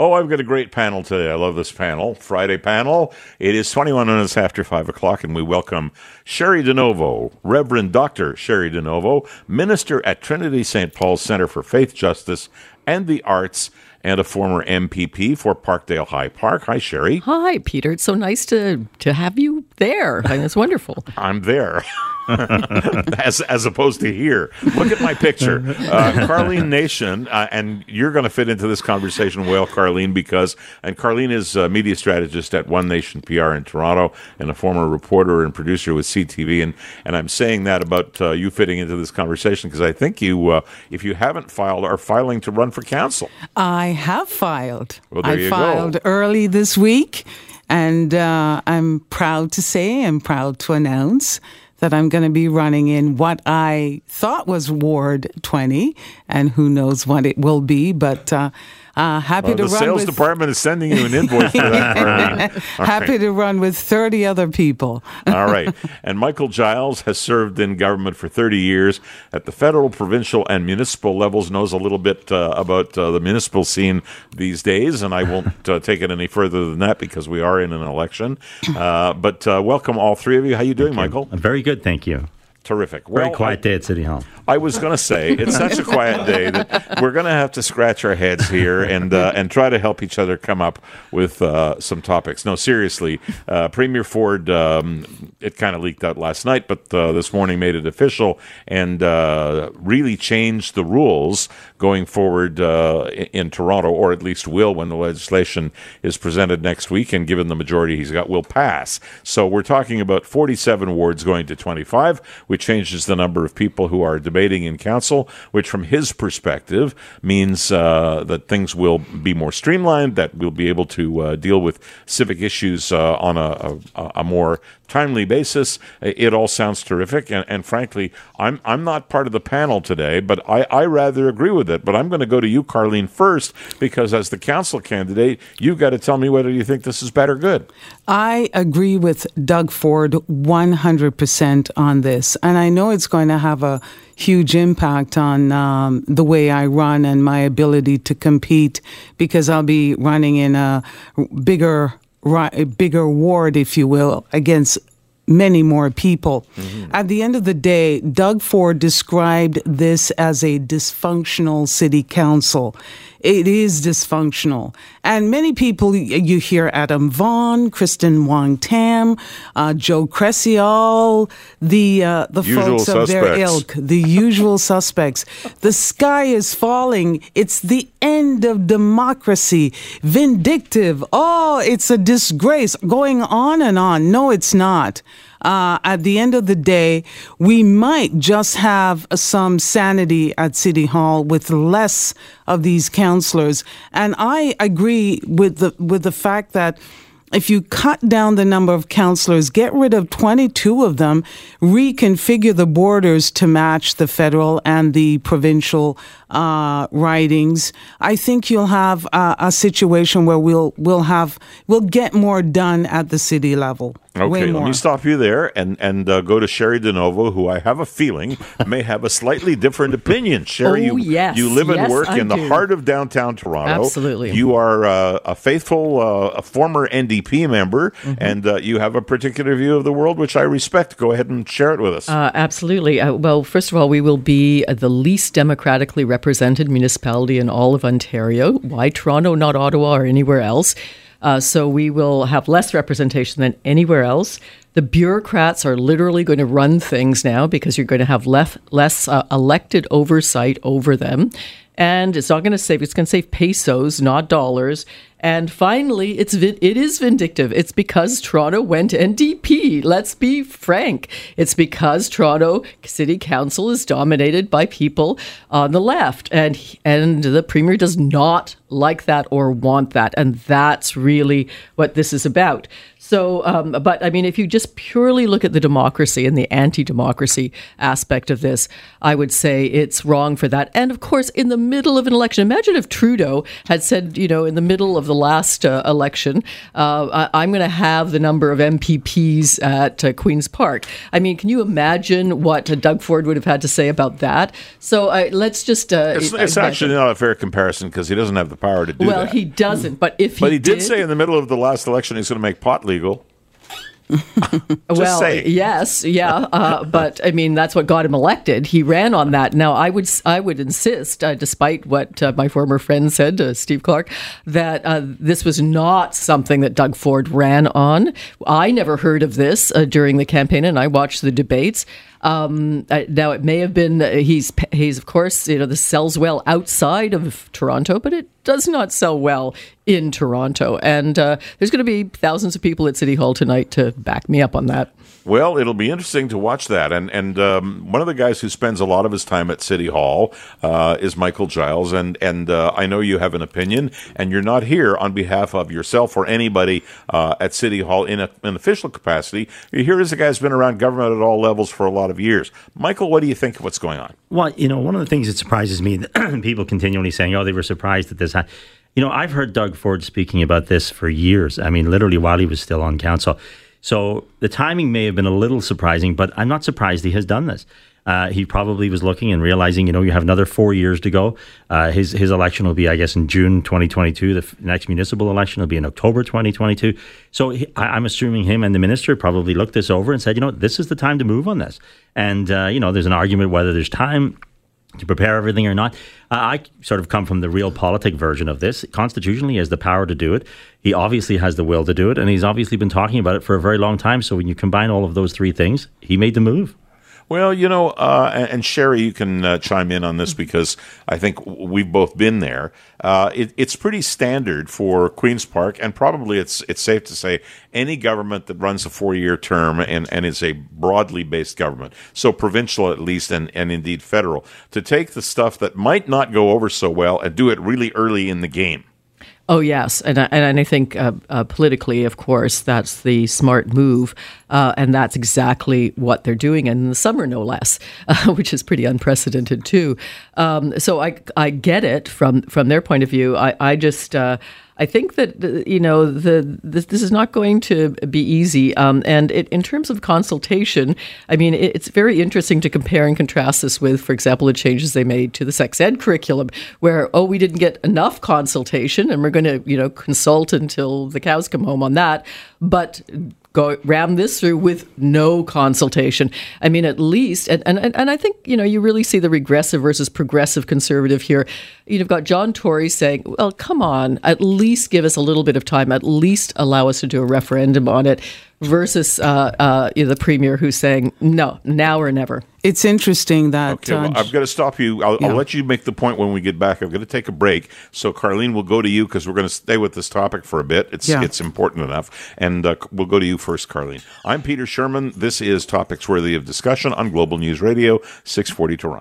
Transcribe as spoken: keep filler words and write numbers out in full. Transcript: Oh, I've got a great panel today. I love this panel, Friday panel. It is twenty-one minutes after five o'clock, and we welcome Cheri DiNovo, Reverend Doctor Cheri DiNovo, minister at Trinity Saint Paul's Center for Faith Justice and the Arts, and a former M P P for Parkdale High Park. Hi, Cheri. Hi, Peter. It's so nice to, to have you there. I mean, it's wonderful. I'm there. as as opposed to here. Look at my picture. Uh, Karlene Nation, uh, and you're going to fit into this conversation well, Karlene, because, and Karlene is a media strategist at One Nation P R in Toronto and a former reporter and producer with C T V, and, and I'm saying that about uh, you fitting into this conversation because I think you, uh, if you haven't filed, are filing to run for council. I have filed. Well, there I you filed go. early this week, and uh, I'm proud to say, I'm proud to announce that I'm going to be running in what I thought was Ward twenty, and who knows what it will be, but uh, uh, happy well, to run with... The sales department is sending you an invoice for that. Happy right. to run with thirty other people. All right. And Michael Giles has served in government for thirty years at the federal, provincial, and municipal levels, knows a little bit uh, about uh, the municipal scene these days, and I won't uh, take it any further than that because we are in an election. Uh, but uh, welcome all three of you. How you doing, Thank Michael? You. I'm very good. Good, thank you. Terrific. Well, Very quiet I, day at City Hall. I was going to say, it's such a quiet day that we're going to have to scratch our heads here and uh, and try to help each other come up with uh, some topics. No, seriously, uh, Premier Ford, um, it kind of leaked out last night, but uh, this morning made it official and uh, really changed the rules going forward uh, in Toronto, or at least will when the legislation is presented next week, and given the majority he's got, will pass. So we're talking about forty-seven wards going to twenty-five, which changes the number of people who are debating in council, which from his perspective means uh, that things will be more streamlined, that we'll be able to uh, deal with civic issues uh, on a, a, a more timely basis. It all sounds terrific, and, and frankly, I'm I'm not part of the panel today, but I, I rather agree with it. But I'm going to go to you, Karlene, first, because as the council candidate, you've got to tell me whether you think this is bad or good. I agree with Doug Ford one hundred percent on this, and I know it's going to have a huge impact on um, the way I run and my ability to compete, because I'll be running in a bigger a bigger ward, if you will, against many more people. Mm-hmm. At the end of the day, Doug Ford described this as a dysfunctional city council. It is dysfunctional. And many people, you hear Adam Vaughan, Kristen Wong Tam, uh, Joe Cressy, all the, uh, the folks of their ilk, the usual suspects. The sky is falling. It's the end of democracy. Vindictive. Oh, it's a disgrace. Going on and on. No, it's not. Uh, at the end of the day, we might just have some sanity at City Hall with less of these councillors. And I agree with the with the fact that if you cut down the number of councillors, get rid of twenty-two of them, reconfigure the borders to match the federal and the provincial uh, ridings, I think you'll have a, a situation where we'll we'll have we'll get more done at the city level. Okay, let me stop you there and, and uh, go to Cheri DiNovo, who I have a feeling may have a slightly different opinion. Cheri, oh, you, yes. you live and yes, work I in do. the heart of downtown Toronto. Absolutely. You are uh, a faithful, uh, a former N D P member, mm-hmm. and uh, you have a particular view of the world, which I respect. Go ahead and share it with us. Uh, absolutely. Uh, well, first of all, we will be uh, the least democratically represented municipality in all of Ontario. Why Toronto, not Ottawa or anywhere else? Uh, so we will have less representation than anywhere else. The bureaucrats are literally going to run things now because you're going to have lef- less uh, elected oversight over them. And it's not going to save, it's going to save pesos, not dollars. And finally, it's vi- it is vindictive. It's because Toronto went N D P. Let's be frank. It's because Toronto City Council is dominated by people on the left. And, and the Premier does not like that or want that. And that's really what this is about. So, um, but I mean, if you just purely look at the democracy and the anti-democracy aspect of this, I would say it's wrong for that. And of course, in the middle of an election, imagine if Trudeau had said, you know, in the middle of the last uh, election, uh, I, I'm going to have the number of M P Ps at uh, Queen's Park. I mean, can you imagine what uh, Doug Ford would have had to say about that? So uh, let's just... Uh, it's it's uh, actually not a fair comparison because he doesn't have the power to do well, that. Well, he doesn't, but if he But he did, did say in the middle of the last election he's going to make pot legal. well, saying. yes, yeah, uh, but I mean that's what got him elected. He ran on that. Now, I would I would insist, uh, despite what uh, my former friend said, uh, Steve Clark, that uh, this was not something that Doug Ford ran on. I never heard of this uh, during the campaign, and I watched the debates. Um, uh, now, it may have been uh, he's he's of course you know this sells well outside of Toronto, but it does not sell well in Toronto. And uh, there's going to be thousands of people at City Hall tonight to back me up on that. Well, it'll be interesting to watch that. And and um, one of the guys who spends a lot of his time at City Hall uh, is Michael Giles. And and uh, I know you have an opinion, and you're not here on behalf of yourself or anybody uh, at City Hall in a, an official capacity. You're here as a guy who's been around government at all levels for a lot of years. Michael, what do you think of what's going on? Well, you know, one of the things that surprises me, people continually saying, oh, they were surprised that this happened. You know, I've heard Doug Ford speaking about this for years. I mean, literally while he was still on council. So the timing may have been a little surprising, but I'm not surprised he has done this. Uh, he probably was looking and realizing, you know, you have another four years to go. Uh, his his election will be, I guess, in June twenty twenty-two. The f- next municipal election will be in October twenty twenty-two. So he, I, I'm assuming him and the minister probably looked this over and said, you know, this is the time to move on this. And, uh, you know, there's an argument whether there's time to prepare everything or not. Uh, I sort of come from the real politic version of this. Constitutionally, he has the power to do it. He obviously has the will to do it, and he's obviously been talking about it for a very long time. So when you combine all of those three things, he made the move. Well, you know, uh, and, and Cheri, you can uh, chime in on this because I think we've both been there. Uh, it, it's pretty standard for Queen's Park, and probably it's it's safe to say any government that runs a four-year term and, and is a broadly based government, so provincial at least, and, and indeed federal, to take the stuff that might not go over so well and do it really early in the game. Oh, yes. And I, and I think uh, uh, politically, of course, that's the smart move. Uh, and that's exactly what they're doing in the summer, no less, uh, which is pretty unprecedented, too. Um, so I, I get it from, from their point of view. I, I just... Uh, I think that, you know, the this, this is not going to be easy. Um, and it, in terms of consultation, I mean, it, it's very interesting to compare and contrast this with, for example, the changes they made to the sex ed curriculum, where, oh, we didn't get enough consultation and we're going to, you know, consult until the cows come home on that. But go ram this through with no consultation. I mean, at least, and, and and I think, you know, you really see the regressive versus progressive conservative here. You've got John Tory saying, well, come on, at least give us a little bit of time, at least allow us to do a referendum on it, versus uh, uh, you know, the Premier who's saying, no, now or never. It's interesting that... Okay, well, I've got to stop you. I'll, yeah. I'll let you make the point when we get back. I'm going to take a break. So, Karlene, we'll go to you because we're going to stay with this topic for a bit. It's yeah. it's important enough. And uh, we'll go to you first, Karlene. I'm Peter Sherman. This is Topics Worthy of Discussion on Global News Radio, six forty Toronto.